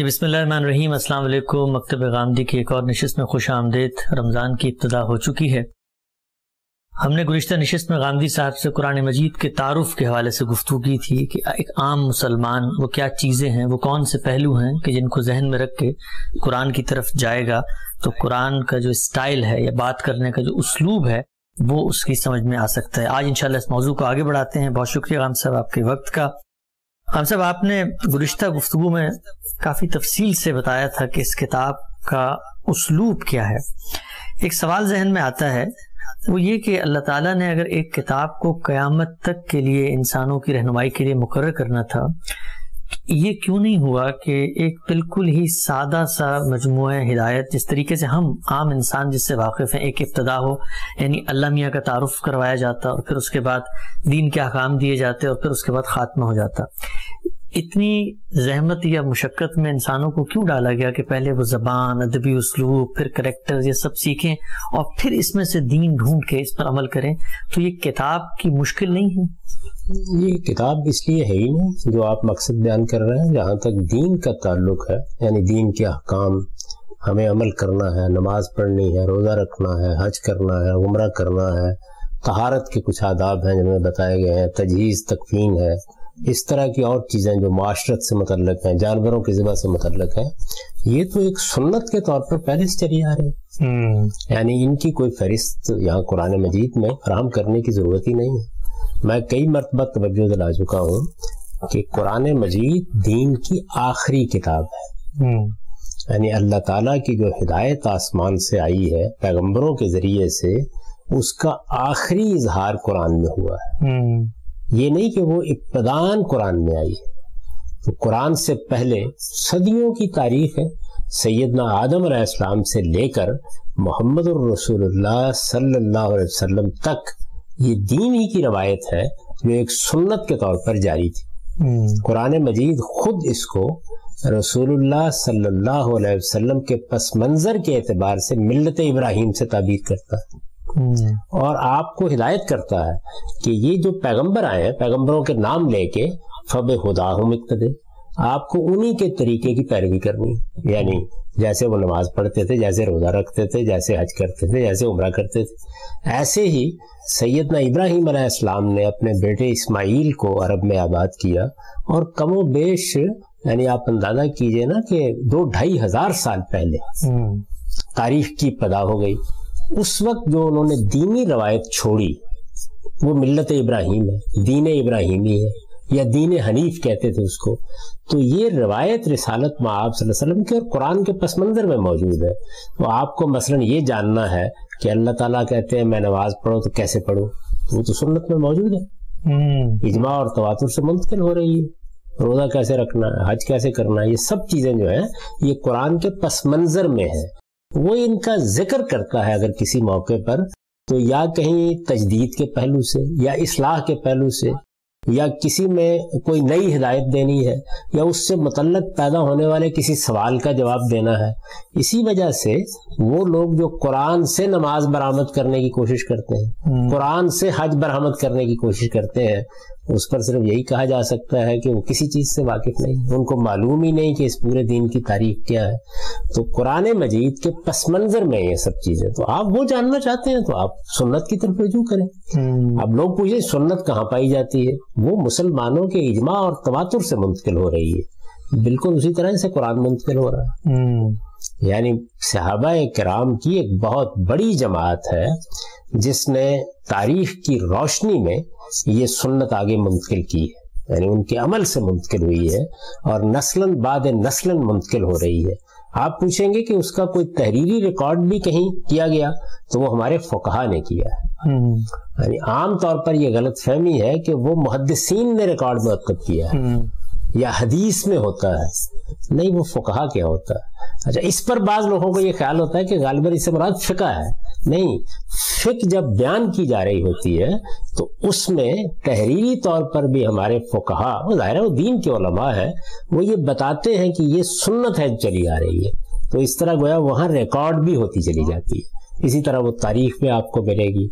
بسم اللہ الرحمن الرحیم۔ السلام علیکم۔ مکتب غامدی کی ایک اور نشست میں خوش آمدید۔ رمضان کی ابتدا ہو چکی ہے۔ ہم نے گزشتہ نشست میں غامدی صاحب سے قرآن مجید کے تعارف کے حوالے سے گفتگو کی تھی کہ ایک عام مسلمان وہ کیا چیزیں ہیں، وہ کون سے پہلو ہیں کہ جن کو ذہن میں رکھ کے قرآن کی طرف جائے گا تو قرآن کا جو اسٹائل ہے یا بات کرنے کا جو اسلوب ہے وہ اس کی سمجھ میں آ سکتا ہے۔ آج انشاءاللہ اس موضوع کو آگے بڑھاتے ہیں۔ بہت شکریہ غام صاحب آپ کے وقت کا۔ ہم صاحب، آپ نے گزشتہ گفتگو میں کافی تفصیل سے بتایا تھا کہ اس کتاب کا اسلوب کیا ہے۔ ایک سوال ذہن میں آتا ہے، وہ یہ کہ اللہ تعالیٰ نے اگر ایک کتاب کو قیامت تک کے لیے انسانوں کی رہنمائی کے لیے مقرر کرنا تھا، یہ کیوں نہیں ہوا کہ ایک بالکل ہی سادہ سا مجموعہ ہدایت، جس طریقے سے ہم عام انسان جس سے واقف ہیں، ایک ابتدا ہو یعنی اللہ میاں کا تعارف کروایا جاتا اور پھر اس کے بعد دین کے احکام دیے جاتے اور پھر اس کے بعد خاتمہ ہو جاتا۔ اتنی زحمت یا مشقت میں انسانوں کو کیوں ڈالا گیا کہ پہلے وہ زبان، ادبی اسلوب، پھر کریکٹرز، یہ سب سیکھیں اور پھر اس میں سے دین ڈھونڈ کے اس پر عمل کریں؟ تو یہ کتاب کی مشکل نہیں ہے؟ یہ کتاب اس لیے ہے ہی نہیں جو آپ مقصد بیان کر رہے ہیں۔ جہاں تک دین کا تعلق ہے، یعنی دین کے احکام ہمیں عمل کرنا ہے، نماز پڑھنی ہے، روزہ رکھنا ہے، حج کرنا ہے، عمرہ کرنا ہے، طہارت کے کچھ آداب ہیں جنہیں بتائے گئے ہیں، تجہیز، تکفین ہے، اس طرح کی اور چیزیں جو معاشرت سے متعلق ہیں، جانوروں کی ذبح سے متعلق ہیں، یہ تو ایک سنت کے طور پر پہلے سے چلی آ رہی ہے۔ یعنی ان کی کوئی فہرست یہاں قرآن مجید میں فراہم کرنے کی ضرورت ہی نہیں ہے۔ میں کئی مرتبہ توجہ دلا چکا ہوں کہ قرآن مجید دین کی آخری کتاب ہے۔ یعنی اللہ تعالیٰ کی جو ہدایت آسمان سے آئی ہے پیغمبروں کے ذریعے سے، اس کا آخری اظہار قرآن میں ہوا ہے۔ یہ نہیں کہ وہ ابتداً قرآن میں آئی ہے، تو قرآن سے پہلے صدیوں کی تاریخ ہے۔ سیدنا آدم علیہ السلام سے لے کر محمد الرسول اللہ صلی اللہ علیہ وسلم تک یہ دین ہی کی روایت ہے جو ایک سنت کے طور پر جاری تھی۔ قرآن مجید خود اس کو رسول اللہ صلی اللہ علیہ وسلم کے پس منظر کے اعتبار سے ملت ابراہیم سے تعبیر کرتا ہے اور آپ کو ہدایت کرتا ہے کہ یہ جو پیغمبر آئے ہیں، پیغمبروں کے نام لے کے فب خداہم اقتدے، آپ کو انہی کے طریقے کی پیروی کرنی ہے۔ یعنی جیسے وہ نماز پڑھتے تھے، جیسے روزہ رکھتے تھے، جیسے حج کرتے تھے، جیسے عمرہ کرتے تھے، ایسے ہی سیدنا ابراہیم علیہ السلام نے اپنے بیٹے اسماعیل کو عرب میں آباد کیا اور کم و بیش، یعنی آپ اندازہ کیجئے نا کہ 2500 سال پہلے تاریخ کی پیدا ہو گئی۔ اس وقت جو انہوں نے دینی روایت چھوڑی وہ ملت ابراہیم ہے، دین ابراہیمی ہے، یا دین حنیف کہتے تھے اس کو۔ تو یہ روایت رسالت مآب صلی اللہ علیہ وسلم کے اور قرآن کے پس منظر میں موجود ہے۔ تو آپ کو مثلا یہ جاننا ہے کہ اللہ تعالیٰ کہتے ہیں میں نماز پڑھوں تو کیسے پڑھوں، وہ تو سنت میں موجود ہے، اجماع اور تواتر سے منتقل ہو رہی ہے۔ روزہ کیسے رکھنا ہے، حج کیسے کرنا ہے، یہ سب چیزیں جو ہیں یہ قرآن کے پس منظر میں ہیں۔ وہ ان کا ذکر کرتا ہے اگر کسی موقع پر، تو یا کہیں تجدید کے پہلو سے، یا اصلاح کے پہلو سے، یا کسی میں کوئی نئی ہدایت دینی ہے، یا اس سے متعلق پیدا ہونے والے کسی سوال کا جواب دینا ہے۔ اسی وجہ سے وہ لوگ جو قرآن سے نماز برآمد کرنے کی کوشش کرتے ہیں، قرآن سے حج برآمد کرنے کی کوشش کرتے ہیں، اس پر صرف یہی کہا جا سکتا ہے کہ وہ کسی چیز سے واقف نہیں، ان کو معلوم ہی نہیں کہ اس پورے دین کی تاریخ کیا ہے۔ تو قرآن مجید کے پس منظر میں یہ سب چیزیں، تو آپ وہ جاننا چاہتے ہیں تو آپ سنت کی طرف رجوع کریں۔ اب لوگ پوچھیں سنت کہاں پائی جاتی ہے، وہ مسلمانوں کے اجماع اور تواتر سے منتقل ہو رہی ہے، بالکل اسی طرح سے قرآن منتقل ہو رہا ہے۔ یعنی صحابہ کرام کی ایک بہت بڑی جماعت ہے جس نے تاریخ کی روشنی میں یہ سنت آگے منتقل کی ہے، یعنی ان کے عمل سے منتقل ہوئی ہے اور نسلاً بعد نسلاً منتقل ہو رہی ہے۔ آپ پوچھیں گے کہ اس کا کوئی تحریری ریکارڈ بھی کہیں کیا گیا، تو وہ ہمارے فقہا نے کیا ہے۔ یعنی عام طور پر یہ غلط فہمی ہے کہ وہ محدثین نے ریکارڈ مرتب کیا ہے یا حدیث میں ہوتا ہے، نہیں، وہ فقہا کیا ہوتا ہے۔ اچھا، اس پر بعض لوگوں کو یہ خیال ہوتا ہے کہ غالباً اس سے مراد فقہ ہے، نہیں، فقہ جب بیان کی جا رہی ہوتی ہے تو اس میں تحریری طور پر بھی ہمارے فقہا، ظاہر ہے وہ دین کے علماء ہیں، وہ یہ بتاتے ہیں کہ یہ سنت ہے چلی آ رہی ہے۔ تو اس طرح گویا وہاں ریکارڈ بھی ہوتی چلی جاتی ہے. اسی طرح وہ تاریخ میں آپ کو ملے گی،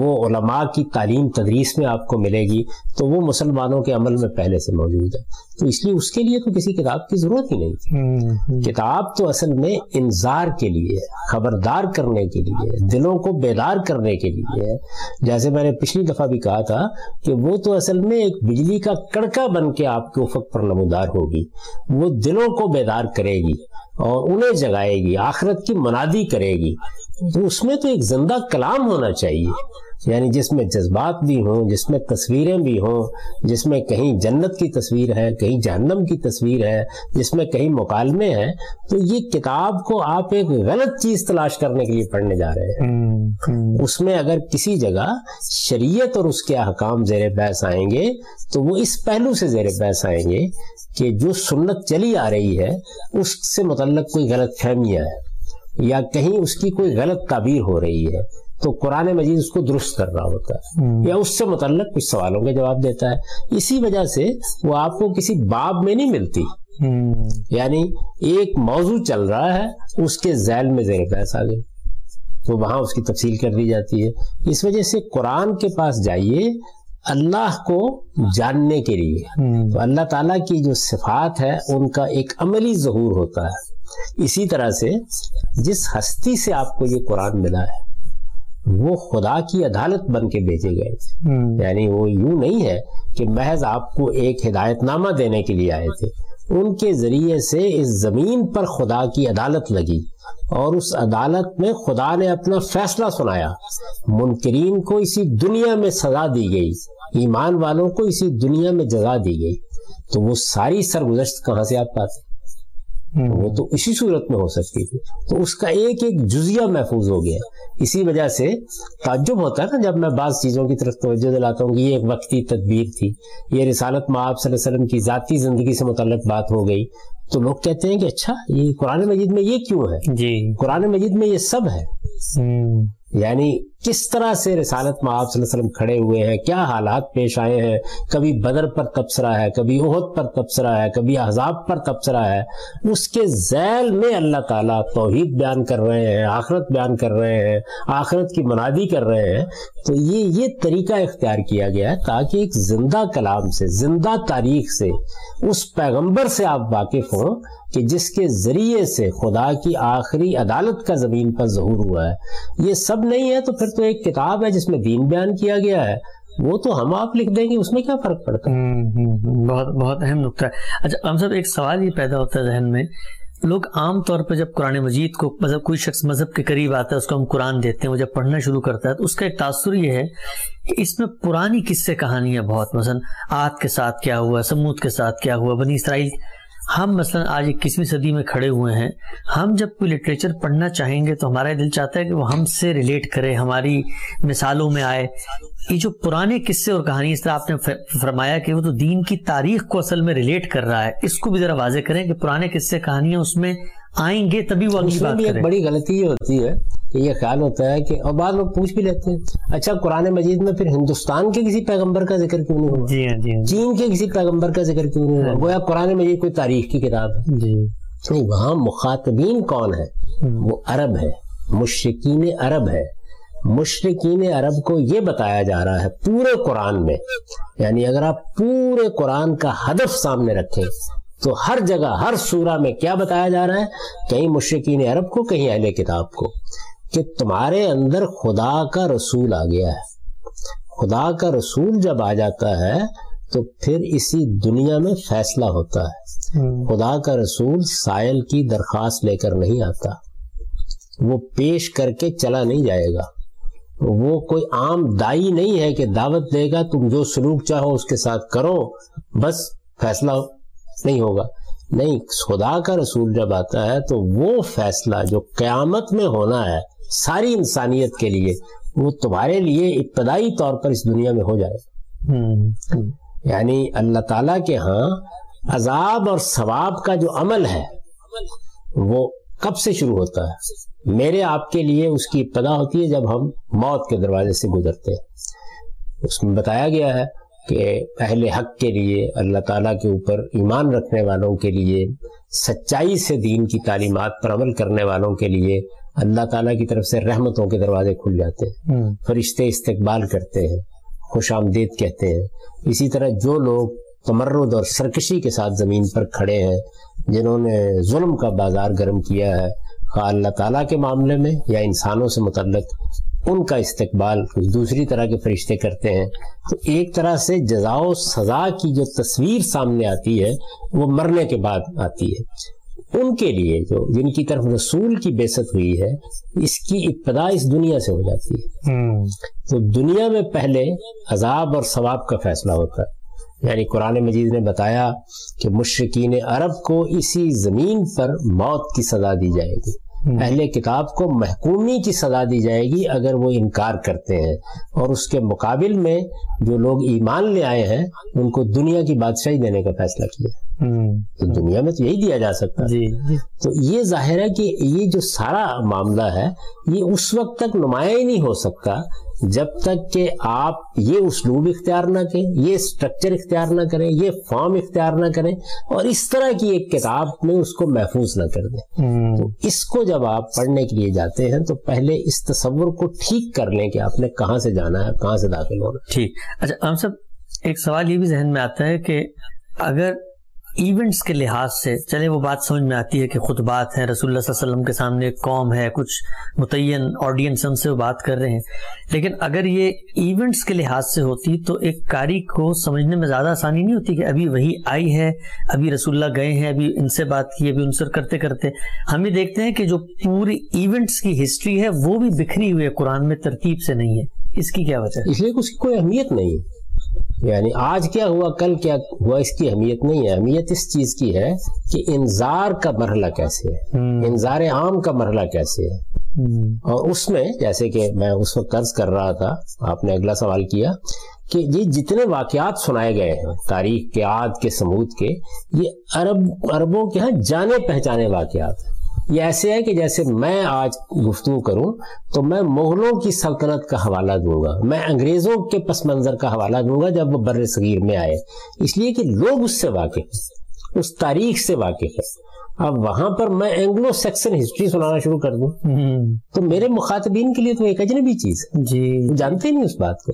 وہ علماء کی تعلیم تدریس میں آپ کو ملے گی، تو وہ مسلمانوں کے عمل میں پہلے سے موجود ہے. تو اس لیے اس کے لیے تو کسی کتاب کی ضرورت ہی نہیں تھی. کتاب تو اصل میں انذار کے لیے، خبردار کرنے کے لیے، دلوں کو بیدار کرنے کے لیے ہے. جیسے میں نے پچھلی دفعہ بھی کہا تھا کہ وہ تو اصل میں ایک بجلی کا کڑکا بن کے آپ کے افق پر نمودار ہوگی، وہ دلوں کو بیدار کرے گی اور انہیں جگائے گی، آخرت کی منادی کرے گی. تو اس میں تو ایک زندہ کلام ہونا چاہیے، یعنی جس میں جذبات بھی ہوں، جس میں تصویریں بھی ہوں، جس میں کہیں جنت کی تصویر ہے، کہیں جہنم کی تصویر ہے، جس میں کہیں مکالمے ہیں. تو یہ کتاب کو آپ ایک غلط چیز تلاش کرنے کے لیے پڑھنے جا رہے ہیں. اس میں اگر کسی جگہ شریعت اور اس کے احکام زیر بحث آئیں گے تو وہ اس پہلو سے زیر بحث آئیں گے کہ جو سنت چلی آ رہی ہے اس سے متعلق کوئی غلط فہمیاں ہیں یا کہیں اس کی کوئی غلط تعبیر ہو رہی ہے، تو قرآن مجید اس کو درست کر رہا ہوتا ہے یا اس سے متعلق کچھ سوالوں کے جواب دیتا ہے. اسی وجہ سے وہ آپ کو کسی باب میں نہیں ملتی، یعنی ایک موضوع چل رہا ہے اس کے ذیل میں زیر بحث آ گئی تو وہاں اس کی تفصیل کر دی جاتی ہے. اس وجہ سے قرآن کے پاس جائیے اللہ کو جاننے کے لیے. تو اللہ تعالیٰ کی جو صفات ہے ان کا ایک عملی ظہور ہوتا ہے. اسی طرح سے جس ہستی سے آپ کو یہ قرآن ملا ہے وہ خدا کی عدالت بن کے بھیجے گئے تھے، یعنی وہ یوں نہیں ہے کہ محض آپ کو ایک ہدایت نامہ دینے کے لیے آئے تھے. ان کے ذریعے سے اس زمین پر خدا کی عدالت لگی اور اس عدالت میں خدا نے اپنا فیصلہ سنایا. منکرین کو اسی دنیا میں سزا دی گئی، ایمان والوں کو اسی دنیا میں جزا دی گئی. تو وہ ساری سرگزشت کہاں سے آپ پاتے؟ وہ تو اسی صورت میں ہو سکتی تھی. تو اس کا ایک ایک جزیہ محفوظ ہو گیا. اسی وجہ سے تعجب ہوتا ہے نا جب میں بعض چیزوں کی طرف توجہ دلاتا ہوں کہ یہ ایک وقتی تدبیر تھی، یہ رسالت مآب صلی اللہ علیہ وسلم کی ذاتی زندگی سے متعلق بات ہو گئی، تو لوگ کہتے ہیں کہ اچھا یہ قرآن مجید میں یہ کیوں ہے؟ جی قرآن مجید میں یہ سب ہے. یعنی کس طرح سے رسالت میں آپ صلی اللہ علیہ وسلم کھڑے ہوئے ہیں، کیا حالات پیش آئے ہیں، کبھی بدر پر تبصرہ ہے، کبھی احد پر تبصرہ ہے، کبھی احزاب پر تبصرہ ہے. اس کے ذیل میں اللہ تعالیٰ توحید بیان کر رہے ہیں، آخرت بیان کر رہے ہیں، آخرت کی منادی کر رہے ہیں. تو یہ طریقہ اختیار کیا گیا ہے تاکہ ایک زندہ کلام سے، زندہ تاریخ سے، اس پیغمبر سے آپ واقف ہوں کہ جس کے ذریعے سے خدا کی آخری عدالت کا زمین پر ظہور ہوا ہے. یہ سب نہیں ہے تو پھر تو ایک کتاب ہے جس میں دین بیان کیا گیا ہے، وہ تو ہم آپ لکھ دیں گے، اس میں کیا فرق پڑتا ہے. بہت بہت اہم نقطہ ہے. اچھا ہم سب ایک سوال یہ پیدا ہوتا ہے ذہن میں، لوگ عام طور پر جب قرآن مجید کو مذہب، کوئی شخص مذہب کے قریب آتا ہے، اس کو ہم قرآن دیتے ہیں، وہ جب پڑھنا شروع کرتا ہے تو اس کا ایک تاثر یہ ہے کہ اس میں پرانی قصے کہانیاں بہت، مثلا عاد کے ساتھ کیا ہوا، ثمود کے ساتھ کیا ہوا، بنی اسرائیل. ہم مثلا آج 21ویں صدی میں کھڑے ہوئے ہیں، ہم جب کوئی لٹریچر پڑھنا چاہیں گے تو ہمارا دل چاہتا ہے کہ وہ ہم سے ریلیٹ کرے، ہماری مثالوں میں آئے. یہ جو پرانے قصے اور کہانی، اس طرح آپ نے فرمایا کہ وہ تو دین کی تاریخ کو اصل میں ریلیٹ کر رہا ہے، اس کو بھی ذرا واضح کریں کہ پرانے قصے کہانیاں اس میں آئیں گے تبھی وہ اگلی بات کریں. ایک بڑی غلطی یہ ہوتی ہے کہ یہ خیال ہوتا ہے کہ، اور بعض لوگ پوچھ بھی لیتے ہیں، اچھا قرآن مجید میں پھر ہندوستان کے کسی پیغمبر کا ذکر کیوں نہیں ہوا، چین کے کسی پیغمبر کا ذکر کیوں نہیں ہوا، گویا قرآن مجید کوئی تاریخ کی کتاب ہے. نہیں، وہاں مخاطبین کون ہے؟ وہ عرب ہے، مشرقین عرب ہے. مشرقین عرب کو یہ بتایا جا رہا ہے پورے قرآن میں، یعنی اگر آپ پورے قرآن کا ہدف سامنے رکھیں تو ہر جگہ، ہر سورہ میں کیا بتایا جا رہا ہے، کہیں مشرقین عرب کو، کہیں اہل کتاب کو، کہ تمہارے اندر خدا کا رسول آ گیا ہے. خدا کا رسول جب آ جاتا ہے تو پھر اسی دنیا میں فیصلہ ہوتا ہے. خدا کا رسول سائل کی درخواست لے کر نہیں آتا، وہ پیش کر کے چلا نہیں جائے گا. وہ کوئی عام دائی نہیں ہے کہ دعوت دے گا، تم جو سلوک چاہو اس کے ساتھ کرو، بس فیصلہ نہیں ہوگا. نہیں، خدا کا رسول جب آتا ہے تو وہ فیصلہ جو قیامت میں ہونا ہے ساری انسانیت کے لیے، وہ تمہارے لیے ابتدائی طور پر اس دنیا میں ہو جائے. یعنی اللہ تعالیٰ کے ہاں عذاب اور ثواب کا جو عمل ہے وہ کب سے شروع ہوتا ہے؟ میرے آپ کے لیے اس کی ابتدا ہوتی ہے جب ہم موت کے دروازے سے گزرتے ہیں. اس میں بتایا گیا ہے کہ اہل حق کے لیے، اللہ تعالیٰ کے اوپر ایمان رکھنے والوں کے لیے، سچائی سے دین کی تعلیمات پر عمل کرنے والوں کے لیے اللہ تعالیٰ کی طرف سے رحمتوں کے دروازے کھل جاتے ہیں, فرشتے استقبال کرتے ہیں, خوش آمدید کہتے ہیں. اسی طرح جو لوگ تمرد اور سرکشی کے ساتھ زمین پر کھڑے ہیں, جنہوں نے ظلم کا بازار گرم کیا ہے, خواہ اللہ تعالیٰ کے معاملے میں یا انسانوں سے متعلق, ان کا استقبال کچھ دوسری طرح کے فرشتے کرتے ہیں. تو ایک طرح سے جزا و سزا کی جو تصویر سامنے آتی ہے وہ مرنے کے بعد آتی ہے. ان کے لیے جو جن کی طرف رسول کی بعثت ہوئی ہے, اس کی ابتدا اس دنیا سے ہو جاتی ہے. تو دنیا میں پہلے عذاب اور ثواب کا فیصلہ ہوتا ہے. یعنی قرآن مجید نے بتایا کہ مشرکین عرب کو اسی زمین پر موت کی سزا دی جائے گی, اہل کتاب کو محکومی کی سزا دی جائے گی اگر وہ انکار کرتے ہیں, اور اس کے مقابل میں جو لوگ ایمان لے آئے ہیں ان کو دنیا کی بادشاہی دینے کا فیصلہ کیا. تو دنیا میں تو یہی دیا جا سکتا ہے. تو یہ ظاہر ہے کہ یہ جو سارا معاملہ ہے یہ اس وقت تک نمایاں نہیں ہو سکتا جب تک کہ آپ یہ اسلوب اختیار نہ کریں, یہ اسٹرکچر اختیار نہ کریں, یہ فارم اختیار نہ کریں, اور اس طرح کی ایک کتاب میں اس کو محفوظ نہ کر دیں. تو اس کو جب آپ پڑھنے کے لیے جاتے ہیں تو پہلے اس تصور کو ٹھیک کر لیں کہ آپ نے کہاں سے جانا ہے, کہاں سے داخل ہونا ہے. ٹھیک. اچھا ہم سب, ایک سوال یہ بھی ذہن میں آتا ہے کہ اگر ایونٹس کے لحاظ سے, چلے وہ بات سمجھ میں آتی ہے کہ خطبات ہیں, رسول اللہ صلی اللہ علیہ وسلم کے سامنے ایک قوم ہے, کچھ متعین آڈینس ہم سے وہ بات کر رہے ہیں, لیکن اگر یہ ایونٹس کے لحاظ سے ہوتی تو ایک قاری کو سمجھنے میں زیادہ آسانی نہیں ہوتی کہ ابھی وہی آئی ہے, ابھی رسول اللہ گئے ہیں, ابھی ان سے بات کی, ابھی ان سے کرتے کرتے ہم یہ دیکھتے ہیں کہ جو پوری ایونٹس کی ہسٹری ہے وہ بھی بکھری ہوئی ہے, قرآن میں ترتیب سے نہیں ہے. اس کی کیا وجہ ہے؟ اس لیے اس کی کوئی اہمیت نہیں ہے. یعنی آج کیا ہوا, کل کیا ہوا, اس کی اہمیت نہیں ہے. اہمیت اس چیز کی ہے کہ انذار کا مرحلہ کیسے ہے, انذار عام کا مرحلہ کیسے ہے. اور اس میں جیسے کہ میں اس وقت عرض کر رہا تھا, آپ نے اگلا سوال کیا کہ یہ جتنے واقعات سنائے گئے ہیں تاریخ کے, عاد کے, ثمود کے, یہ عربوں کے ہاں جانے پہچانے واقعات ہیں. یہ ایسے ہے کہ جیسے میں آج گفتگو کروں تو میں مغلوں کی سلطنت کا حوالہ دوں گا, میں انگریزوں کے پس منظر کا حوالہ دوں گا جب وہ بر صغیر میں آئے, اس لیے کہ لوگ اس سے واقف ہیں, اس تاریخ سے واقف ہیں. اب وہاں پر میں اینگلو سیکسن ہسٹری سنانا شروع کر دوں تو میرے مخاطبین کے لیے تو ایک اجنبی چیز ہے, وہ جانتے نہیں اس بات کو.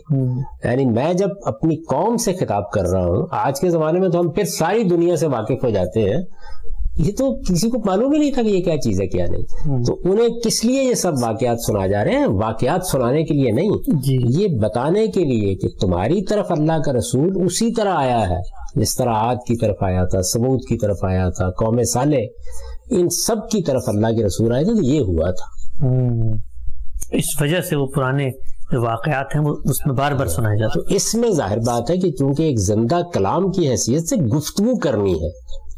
یعنی میں جب اپنی قوم سے خطاب کر رہا ہوں, آج کے زمانے میں تو ہم پھر ساری دنیا سے واقف ہو جاتے ہیں, یہ تو کسی کو معلوم ہی نہیں تھا کہ یہ کیا چیز ہے کیا نہیں. تو انہیں کس لیے یہ سب واقعات سنا جا رہے ہیں؟ واقعات سنانے کے لیے نہیں, یہ بتانے کے لیے کہ تمہاری طرف اللہ کا رسول اسی طرح آیا ہے جس طرح عاد کی طرف آیا تھا, ثمود کی طرف آیا تھا, قوم صالح, ان سب کی طرف اللہ کے رسول آئے تھے. تو یہ ہوا تھا, اس وجہ سے وہ پرانے جو واقعات ہیں وہ اس میں بار بار سنائے جاتے ہیں. اس میں ظاہر بات ہے کہ چونکہ ایک زندہ کلام کی حیثیت سے گفتگو کرنی ہے,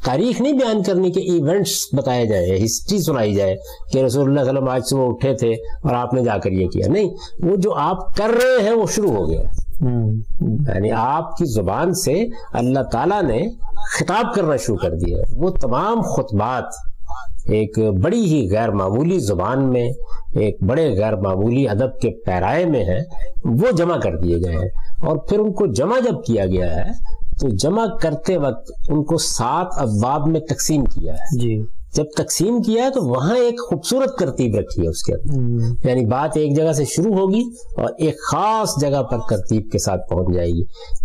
تاریخ نہیں بیان کرنے کے, ایونٹس بتائے جائے, ہسٹری سنائی جائے کہ رسول اللہ صلی اللہ علیہ وسلم آج صبح اٹھے تھے اور آپ نے جا کر یہ کیا. نہیں, وہ جو آپ کر رہے ہیں وہ شروع ہو گیا. یعنی آپ کی زبان سے اللہ تعالیٰ نے خطاب کرنا شروع کر دیا. وہ تمام خطبات ایک بڑی ہی غیر معمولی زبان میں, ایک بڑے غیر معمولی ادب کے پیرائے میں ہیں, وہ جمع کر دیے گئے ہیں. اور پھر ان کو جمع جب کیا گیا ہے تو جمع کرتے وقت ان کو 7 ابواب میں تقسیم کیا ہے. جب تقسیم کیا ہے تو وہاں ایک خوبصورت ترتیب رکھی ہے اس کے اندر. یعنی بات ایک جگہ سے شروع ہوگی اور ایک خاص جگہ پر ترتیب کے ساتھ پہنچ جائے گی,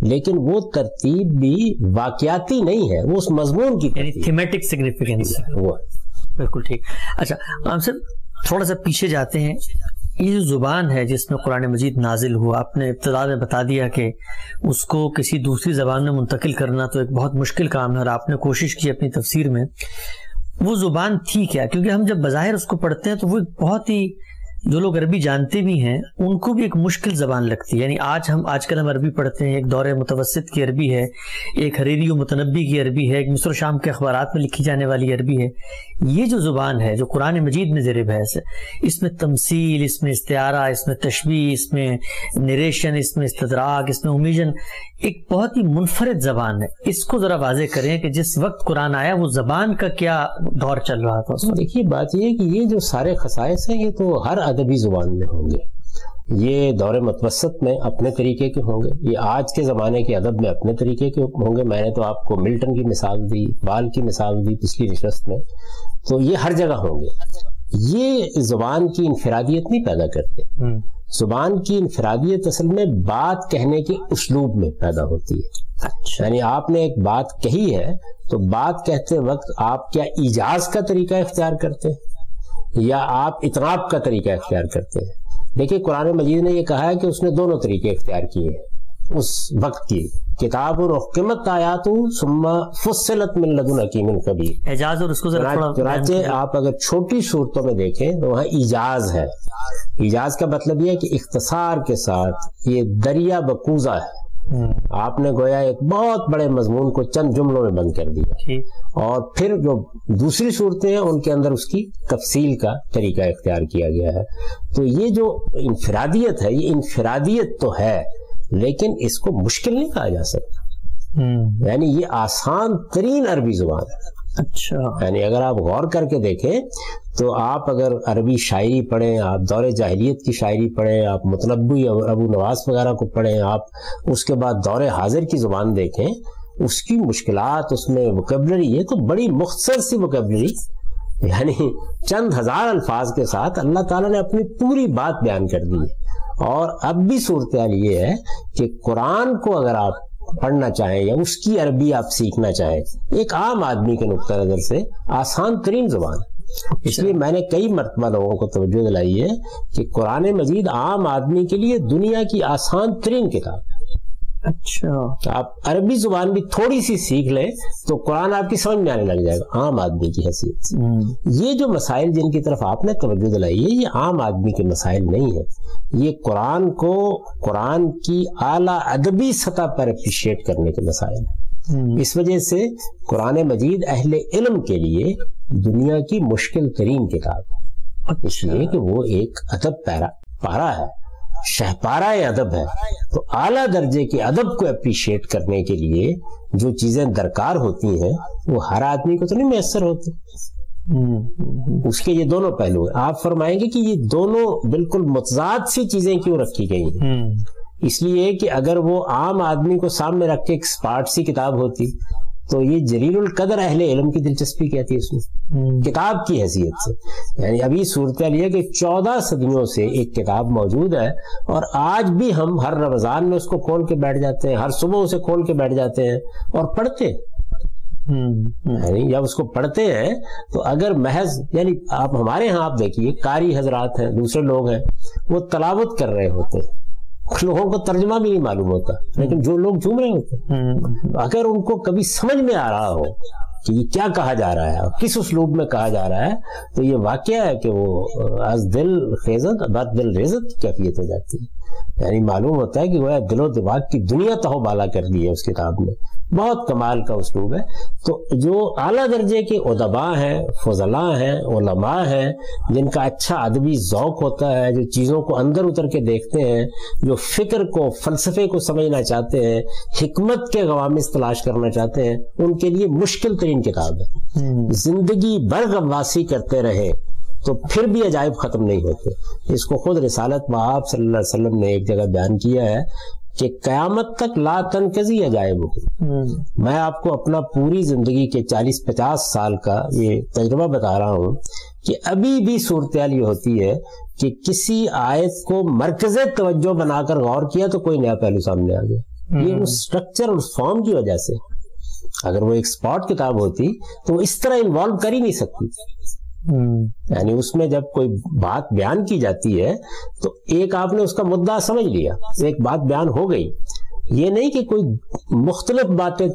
لیکن وہ ترتیب بھی واقعاتی نہیں ہے, وہ اس مضمون کی یعنی تھیمیٹک سگنیفیکنس وہ ہے. بالکل ٹھیک. اچھا ہم سب تھوڑا سا پیچھے جاتے ہیں. یہ جو زبان ہے جس میں قرآن مجید نازل ہوا, آپ نے ابتدا میں بتا دیا کہ اس کو کسی دوسری زبان میں منتقل کرنا تو ایک بہت مشکل کام ہے, اور آپ نے کوشش کی اپنی تفسیر میں. وہ زبان تھی کیا؟ کیونکہ ہم جب بظاہر اس کو پڑھتے ہیں تو وہ بہت ہی, جو لوگ عربی جانتے بھی ہیں ان کو بھی ایک مشکل زبان لگتی ہے. یعنی آج کل ہم عربی پڑھتے ہیں, ایک دور متوسط کی عربی ہے, ایک حریری و متنبی کی عربی ہے, ایک مصر و شام کے اخبارات میں لکھی جانے والی عربی ہے. یہ جو زبان ہے جو قرآن مجید میں زیر بحث ہے, اس میں تمثیل, اس میں استعارہ, اس میں تشبیہ, اس میں نریشن, اس میں استدراک, اس میں اومیجن, ایک بہت ہی منفرد زبان ہے. اس کو ذرا واضح کریں کہ جس وقت قرآن آیا وہ زبان کا کیا دور چل رہا تھا. دیکھیے بات یہ ہے کہ یہ جو سارے خصائص ہیں یہ تو ہر ادبی زبان میں ہوں گے. یہ دور متوسط میں اپنے طریقے کے ہوں گے، یہ آج کے زمانے کے ادب میں اپنے طریقے کے ہوں گے. میں نے تو آپ کو ملٹن کی مثال دی، بال کی مثال دی پچھلی نشست میں، تو یہ ہر جگہ ہوں گے. یہ زبان کی انفرادیت نہیں پیدا کرتے، زبان کی انفرادیت اصل میں بات کہنے کے اسلوب میں پیدا ہوتی ہے. یعنی آپ نے ایک بات کہی ہے تو بات کہتے وقت آپ کیا ایجاز کا طریقہ اختیار کرتے ہیں یا آپ اطراب کا طریقہ اختیار کرتے ہیں؟ دیکھیے قرآن مجید نے یہ کہا ہے کہ اس نے دونوں طریقے اختیار کیے ہیں اس وقت کی کتاب اور حکمت آیات ثم فصلت من لدن حکیم خبیر. اعجاز اور اس کو چنانچہ آپ اگر چھوٹی صورتوں میں دیکھیں تو وہاں ایجاز ہے. ایجاز کا مطلب یہ ہے کہ اختصار کے ساتھ، یہ دریا بکوزہ ہے، آپ نے گویا ایک بہت بڑے مضمون کو چند جملوں میں بند کر دیا، اور پھر جو دوسری صورتیں ہیں ان کے اندر اس کی تفصیل کا طریقہ اختیار کیا گیا ہے. تو یہ جو انفرادیت ہے، یہ انفرادیت تو ہے لیکن اس کو مشکل نہیں کہا جا سکتا. یعنی یہ آسان ترین عربی زبان ہے. اچھا، یعنی اگر آپ غور کر کے دیکھیں تو آپ اگر عربی شاعری پڑھیں، آپ دور جاہلیت کی شاعری پڑھیں، آپ متنبی اور ابو نواز وغیرہ کو پڑھیں، آپ اس کے بعد دور حاضر کی زبان دیکھیں، اس کی مشکلات، اس میں ووکیبلری ہے تو بڑی مختصر سی ووکیبلری، یعنی چند ہزار الفاظ کے ساتھ اللہ تعالیٰ نے اپنی پوری بات بیان کر دی ہے. اور اب بھی صورتحال یہ ہے کہ قرآن کو اگر آپ پڑھنا چاہیں یا اس کی عربی آپ سیکھنا چاہیں، ایک عام آدمی کے نقطہ نظر سے آسان ترین زبان ہے. اس لیے میں نے کئی مرتبہ لوگوں کو توجہ دلائی ہے کہ قرآن مجید عام آدمی کے لیے دنیا کی آسان ترین کتاب ہے. اچھا، آپ عربی زبان بھی تھوڑی سی سیکھ لیں تو قرآن آپ کی سمجھ میں آنے لگ جائے گا عام آدمی کی حیثیت سے. یہ جو مسائل جن کی طرف آپ نے توجہ دلائی ہے یہ عام آدمی کے مسائل نہیں ہیں، یہ قرآن کو، قرآن کی اعلیٰ ادبی سطح پر اپریشیٹ کرنے کے مسائل ہیں. اس وجہ سے قرآن مجید اہل علم کے لیے دنیا کی مشکل ترین کتاب ہے، اس لیے کہ وہ ایک ادب پارا ہے، شہپارہ ادب ہے. تو اعلیٰ درجے کے ادب کو اپریشیٹ کرنے کے لیے جو چیزیں درکار ہوتی ہیں وہ ہر آدمی کو تو نہیں میسر ہوتی. اس کے یہ دونوں پہلو ہیں. آپ فرمائیں گے کہ یہ دونوں بالکل متضاد سی چیزیں کیوں رکھی گئی ہیں؟ اس لیے کہ اگر وہ عام آدمی کو سامنے رکھ کے ایک سپارٹ سی کتاب ہوتی تو یہ جلیل القدر اہل علم کی دلچسپی کہتی ہے اس میں کتاب کی حیثیت سے. یعنی ابھی صورتحال یہ کہ 14 صدیوں سے ایک کتاب موجود ہے اور آج بھی ہم ہر رمضان میں اس کو کھول کے بیٹھ جاتے ہیں، ہر صبح اسے کھول کے بیٹھ جاتے ہیں اور پڑھتے ہیں. یعنی جب اس کو پڑھتے ہیں تو اگر محض، یعنی آپ ہمارے ہاں آپ دیکھیے قاری حضرات ہیں، دوسرے لوگ ہیں، وہ تلاوت کر رہے ہوتے ہیں، لوگوں کو ترجمہ بھی نہیں معلوم ہوتا لیکن جو لوگ جھوم رہے ہوتے، اگر ان کو کبھی سمجھ میں آ رہا ہو کہ یہ کیا کہا جا رہا ہے اور کس اسلوب میں کہا جا رہا ہے تو یہ واقعہ ہے کہ وہ از دل خیزت بات دل ریزت کی کیفیت ہو جاتی ہے. یعنی معلوم ہوتا ہے کہ وہ دل و دماغ کی دنیا تہو بالا کر دی ہے اس کتاب نے. بہت کمال کا اسلوب ہے. تو جو اعلیٰ درجے کے ادباء ہیں، فضلاء ہیں، علماء ہیں، جن کا اچھا ادبی ذوق ہوتا ہے، جو چیزوں کو اندر اتر کے دیکھتے ہیں، جو فکر کو، فلسفے کو سمجھنا چاہتے ہیں، حکمت کے غوامض تلاش کرنا چاہتے ہیں، ان کے لیے مشکل ترین کتاب ہے. زندگی بھر غواصی کرتے رہے تو پھر بھی عجائب ختم نہیں ہوتے. اس کو خود رسالت مآب صلی اللہ علیہ وسلم نے ایک جگہ بیان کیا ہے کہ قیامت تک لا تنقضی عجائب ہو. میں آپ کو اپنا پوری زندگی کے 40-50 سال کا یہ تجربہ بتا رہا ہوں کہ ابھی بھی صورتحال یہ ہوتی ہے کہ کسی آیت کو مرکز توجہ بنا کر غور کیا تو کوئی نیا پہلو سامنے آ گیا. یہ اس سٹرکچر اور فارم کی وجہ سے، اگر وہ ایک سپاٹ کتاب ہوتی تو وہ اس طرح انوالو کر ہی نہیں سکتی. یعنی اس میں جب کوئی بات بیان کی جاتی ہے تو ایک آپ نے اس کا مدعا سمجھ لیا، ایک بات بیان ہو گئی. یہ نہیں کہ کوئی مختلف باتیں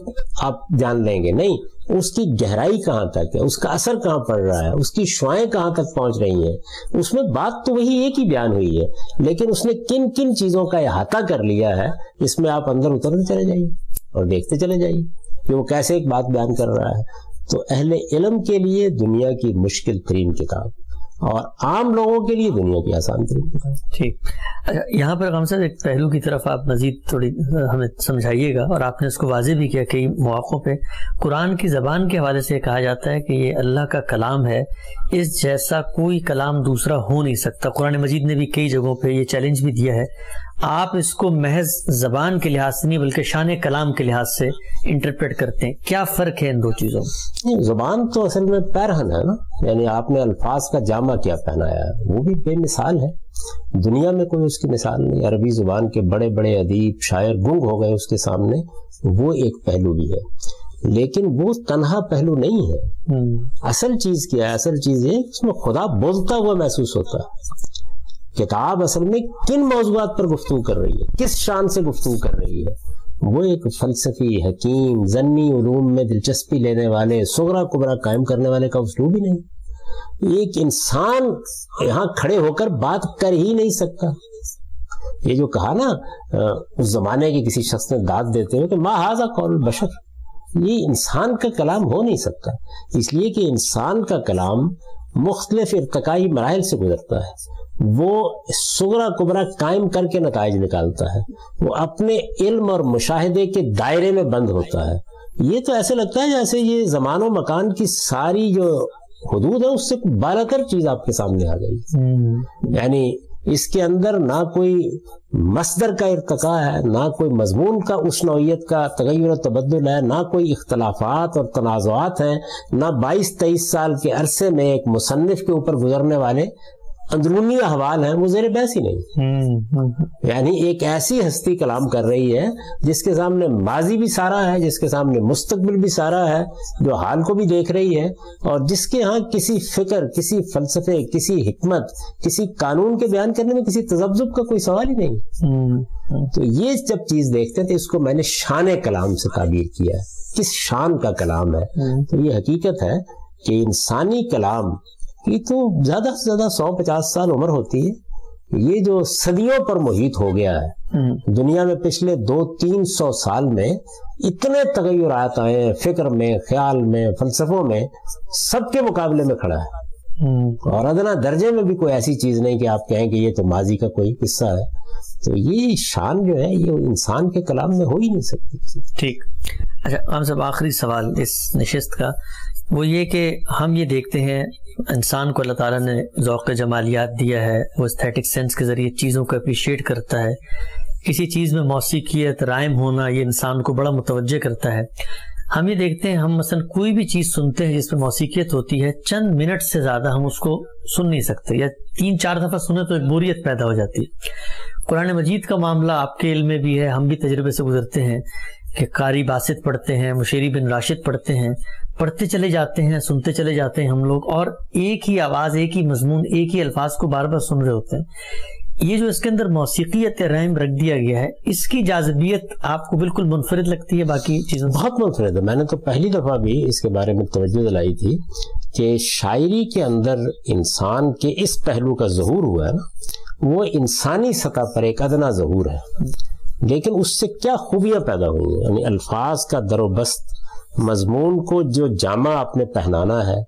آپ جان لیں گے، نہیں، اس کی گہرائی کہاں تک ہے، اس کا اثر کہاں پڑ رہا ہے، اس کی شعائیں کہاں تک پہنچ رہی ہیں. اس میں بات تو وہی ایک ہی بیان ہوئی ہے لیکن اس نے کن کن چیزوں کا احاطہ کر لیا ہے. اس میں آپ اندر اترتے چلے جائیے اور دیکھتے چلے جائیے کہ وہ کیسے ایک بات بیان کر رہا ہے. تو اہل علم کے لیے دنیا کی مشکل ترین کتاب. اور عام لوگوں کے لیے دنیا کی آسان طریقے. ٹھیک, اچھا یہاں پر غم صاحب ایک پہلو کی طرف آپ مزید تھوڑی ہمیں سمجھائیے گا, اور آپ نے اس کو واضح بھی کیا کئی مواقع پہ. قرآن کی زبان کے حوالے سے کہا جاتا ہے کہ یہ اللہ کا کلام ہے, اس جیسا کوئی کلام دوسرا ہو نہیں سکتا. قرآن مجید نے بھی کئی جگہوں پہ یہ چیلنج بھی دیا ہے. آپ اس کو محض زبان کے لحاظ سے نہیں بلکہ شان کلام کے لحاظ سے انٹرپریٹ کرتے ہیں, کیا فرق ہے ان دو چیزوں میں؟ زبان تو اصل میں پیرہن ہے نا, یعنی آپ نے الفاظ کا جامع کیا پہنایا ہے, وہ بھی بے مثال ہے, دنیا میں کوئی اس کی مثال نہیں. عربی زبان کے بڑے بڑے ادیب شاعر گنگ ہو گئے اس کے سامنے, وہ ایک پہلو بھی ہے, لیکن وہ تنہا پہلو نہیں ہے. اصل چیز کیا ہے؟ اصل چیز یہ اس میں خدا بولتا ہوا محسوس ہوتا ہے. کتاب اصل میں کن موضوعات پر گفتگو کر رہی ہے, کس شان سے گفتگو کر رہی ہے, وہ ایک فلسفی حکیم ذنی علوم میں دلچسپی لینے والے صغرا کبرا قائم کرنے والے کا اسلوب ہی نہیں. ایک انسان یہاں کھڑے ہو کر بات کر ہی نہیں سکتا. یہ جو کہا نا اس زمانے کے کسی شخص نے داد دیتے ہوئے کہ ما ھذا قول البشر, یہ انسان کا کلام ہو نہیں سکتا, اس لیے کہ انسان کا کلام مختلف ارتقائی مراحل سے گزرتا ہے, وہ صغرا کبرا قائم کر کے نتائج نکالتا ہے, وہ اپنے علم اور مشاہدے کے دائرے میں بند ہوتا ہے. یہ تو ایسے لگتا ہے جیسے یہ زمان و مکان کی ساری جو حدود ہے اس سے بالا تر چیز آپ کے سامنے آ گئی. یعنی اس کے اندر نہ کوئی مصدر کا ارتقاء ہے, نہ کوئی مضمون کا اس نوعیت کا تغیر و تبدل ہے, نہ کوئی اختلافات اور تنازعات ہیں, نہ 22-23 سال کے عرصے میں ایک مصنف کے اوپر گزرنے والے اندرونی احوال ہیں, وہ زیر بحث ہی نہیں. یعنی ایک ایسی ہستی کلام کر رہی ہے جس کے سامنے ماضی بھی سارا ہے, جس کے سامنے مستقبل بھی سارا ہے, جو حال کو بھی دیکھ رہی ہے, اور جس کے ہاں کسی فکر, کسی فلسفے, کسی حکمت, کسی قانون کے بیان کرنے میں کسی تذبذب کا کوئی سوال ہی نہیں. تو یہ جب چیز دیکھتے ہیں تو اس کو میں نے شان کلام سے تعبیر کیا ہے, کس شان کا کلام ہے. تو یہ حقیقت ہے کہ انسانی کلام یہ تو زیادہ سے زیادہ 150 سال عمر ہوتی ہے, یہ جو صدیوں پر محیط ہو گیا ہے. دنیا میں پچھلے 200-300 سال میں اتنے تغیرات آئے ہیں فکر میں, خیال میں, فلسفوں میں, سب کے مقابلے میں کھڑا ہے, اور ادنا درجے میں بھی کوئی ایسی چیز نہیں کہ آپ کہیں کہ یہ تو ماضی کا کوئی قصہ ہے. تو یہ شان جو ہے یہ انسان کے کلام میں ہو ہی نہیں سکتی. ٹھیک, اچھا ہم سب آخری سوال اس نشست کا وہ یہ کہ ہم یہ دیکھتے ہیں انسان کو اللہ تعالیٰ نے ذوق جمالیات دیا ہے, وہ استھیٹک سینس کے ذریعے چیزوں کو اپریشیٹ کرتا ہے, کسی چیز میں موسیقیت رائم ہونا یہ انسان کو بڑا متوجہ کرتا ہے. ہم یہ دیکھتے ہیں ہم مثلا کوئی بھی چیز سنتے ہیں جس میں موسیقیت ہوتی ہے, چند منٹ سے زیادہ ہم اس کو سن نہیں سکتے, یا 3-4 دفعہ سنیں تو ایک بوریت پیدا ہو جاتی ہے. قرآن مجید کا معاملہ آپ کے علم میں بھی ہے, ہم بھی تجربے سے گزرتے ہیں کہ قاری باسط پڑھتے ہیں, مشیری بن راشد پڑھتے ہیں, پڑھتے چلے جاتے ہیں, سنتے چلے جاتے ہیں ہم لوگ, اور ایک ہی آواز, ایک ہی مضمون, ایک ہی الفاظ کو بار بار سن رہے ہوتے ہیں. یہ جو اس کے اندر موسیقیت رحم رکھ دیا گیا ہے, اس کی جاذبیت آپ کو بالکل منفرد لگتی ہے باقی چیزوں سے؟ بہت منفرد ہے. میں نے تو پہلی دفعہ بھی اس کے بارے میں توجہ دلائی تھی کہ شاعری کے اندر انسان کے اس پہلو کا ظہور ہوا ہے نا, وہ انسانی سطح پر ایک ادنا ظہور ہے, لیکن اس سے کیا خوبیاں پیدا ہوئی ہیں. یعنی الفاظ کا در و بست, مضمون کو جو جامع آپ نے پہنانا ہے,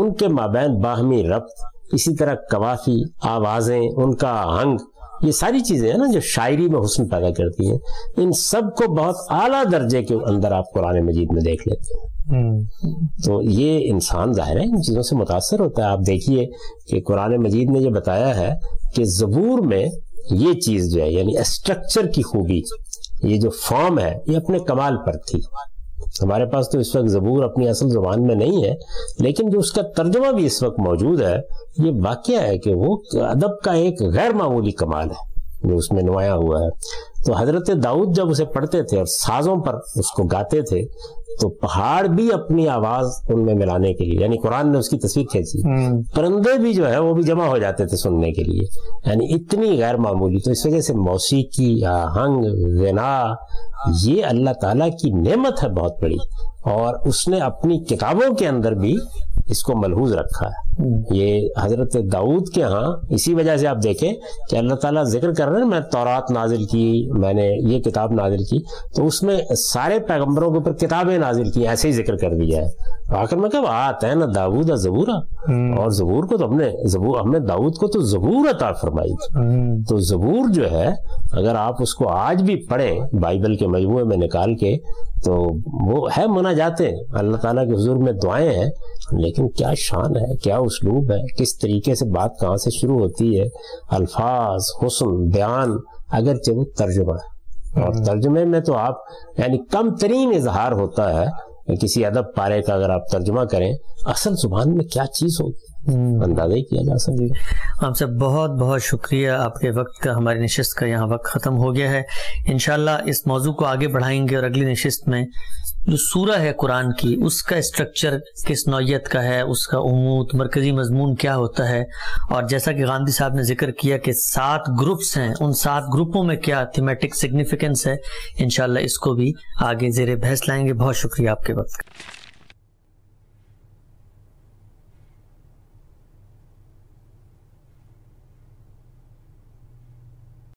ان کے مابین باہمی ربط, اسی طرح قوافی, آوازیں, ان کا آہنگ, یہ ساری چیزیں ہیں نا جو شاعری میں حسن پیدا کرتی ہیں, ان سب کو بہت اعلیٰ درجے کے اندر آپ قرآن مجید میں دیکھ لیتے ہیں. تو یہ انسان ظاہر ہے ان چیزوں سے متاثر ہوتا ہے. آپ دیکھیے کہ قرآن مجید نے یہ بتایا ہے کہ زبور میں یہ چیز جو ہے, یعنی اسٹرکچر کی خوبی, یہ جو فارم ہے یہ اپنے کمال پر تھی. ہمارے پاس تو اس وقت زبور اپنی اصل زبان میں نہیں ہے, لیکن جو اس کا ترجمہ بھی اس وقت موجود ہے, یہ واقعہ ہے کہ وہ ادب کا ایک غیر معمولی کمال ہے جو اس میں نمایاں ہوا ہے. تو حضرت داؤد جب اسے پڑھتے تھے اور سازوں پر اس کو گاتے تھے, تو پہاڑ بھی اپنی آواز ان میں ملانے کے لیے, یعنی قرآن نے اس کی تصویر کھینچی, پرندے بھی جو ہے وہ بھی جمع ہو جاتے تھے سننے کے لیے, یعنی اتنی غیر معمولی. تو اس وجہ سے موسیقی, آہنگ, غنا, یہ اللہ تعالیٰ کی نعمت ہے بہت بڑی, اور اس نے اپنی کتابوں کے اندر بھی اس کو ملحوظ رکھا ہے. یہ حضرت داؤد کے ہاں اسی وجہ سے آپ دیکھیں کہ اللہ تعالیٰ ذکر کر رہے ہیں, میں تورات نازل کی, میں نے یہ کتاب نازل کی, تو اس میں سارے پیغمبروں کے اوپر کتابیں نازل کی, ایسے ہی ذکر کر دیا ہے. آ کر میں کہا آتا ہے نا داؤد زبورا، اور زبور کو تو ہم نے داؤد کو تو زبور عطا فرمائی تھی، تو زبور جو ہے اگر آپ اس کو آج بھی پڑھیں بائبل کے مجموعے میں نکال کے تو وہ ہے مناجات اللہ تعالیٰ کے حضور میں دعائیں ہیں، لیکن کیا شان ہے، کیا اسلوب ہے، کس طریقے سے بات کہاں سے شروع ہوتی ہے، الفاظ، حسن، بیان، اگرچہ وہ ترجمہ ہے، اور ترجمے میں تو آپ یعنی کم ترین اظہار ہوتا ہے کسی ادب پارے کا، اگر آپ ترجمہ کریں اصل زبان میں کیا چیز ہوگی اندازہ ہی کیا جا سکتا۔ آپ سب بہت بہت شکریہ، آپ کے وقت کا، ہماری نشست کا یہاں وقت ختم ہو گیا ہے، انشاءاللہ اس موضوع کو آگے بڑھائیں گے اور اگلی نشست میں جو سورہ ہے قرآن کی اس کا اسٹرکچر کس نوعیت کا ہے، اس کا عمود، مرکزی مضمون کیا ہوتا ہے، اور جیسا کہ غامدی صاحب نے ذکر کیا کہ 7 گروپس ہیں، ان 7 گروپوں میں کیا تھیمیٹک سگنیفیکنس ہے، انشاءاللہ اس کو بھی آگے زیر بحث لائیں گے۔ بہت شکریہ آپ کے وقت کا۔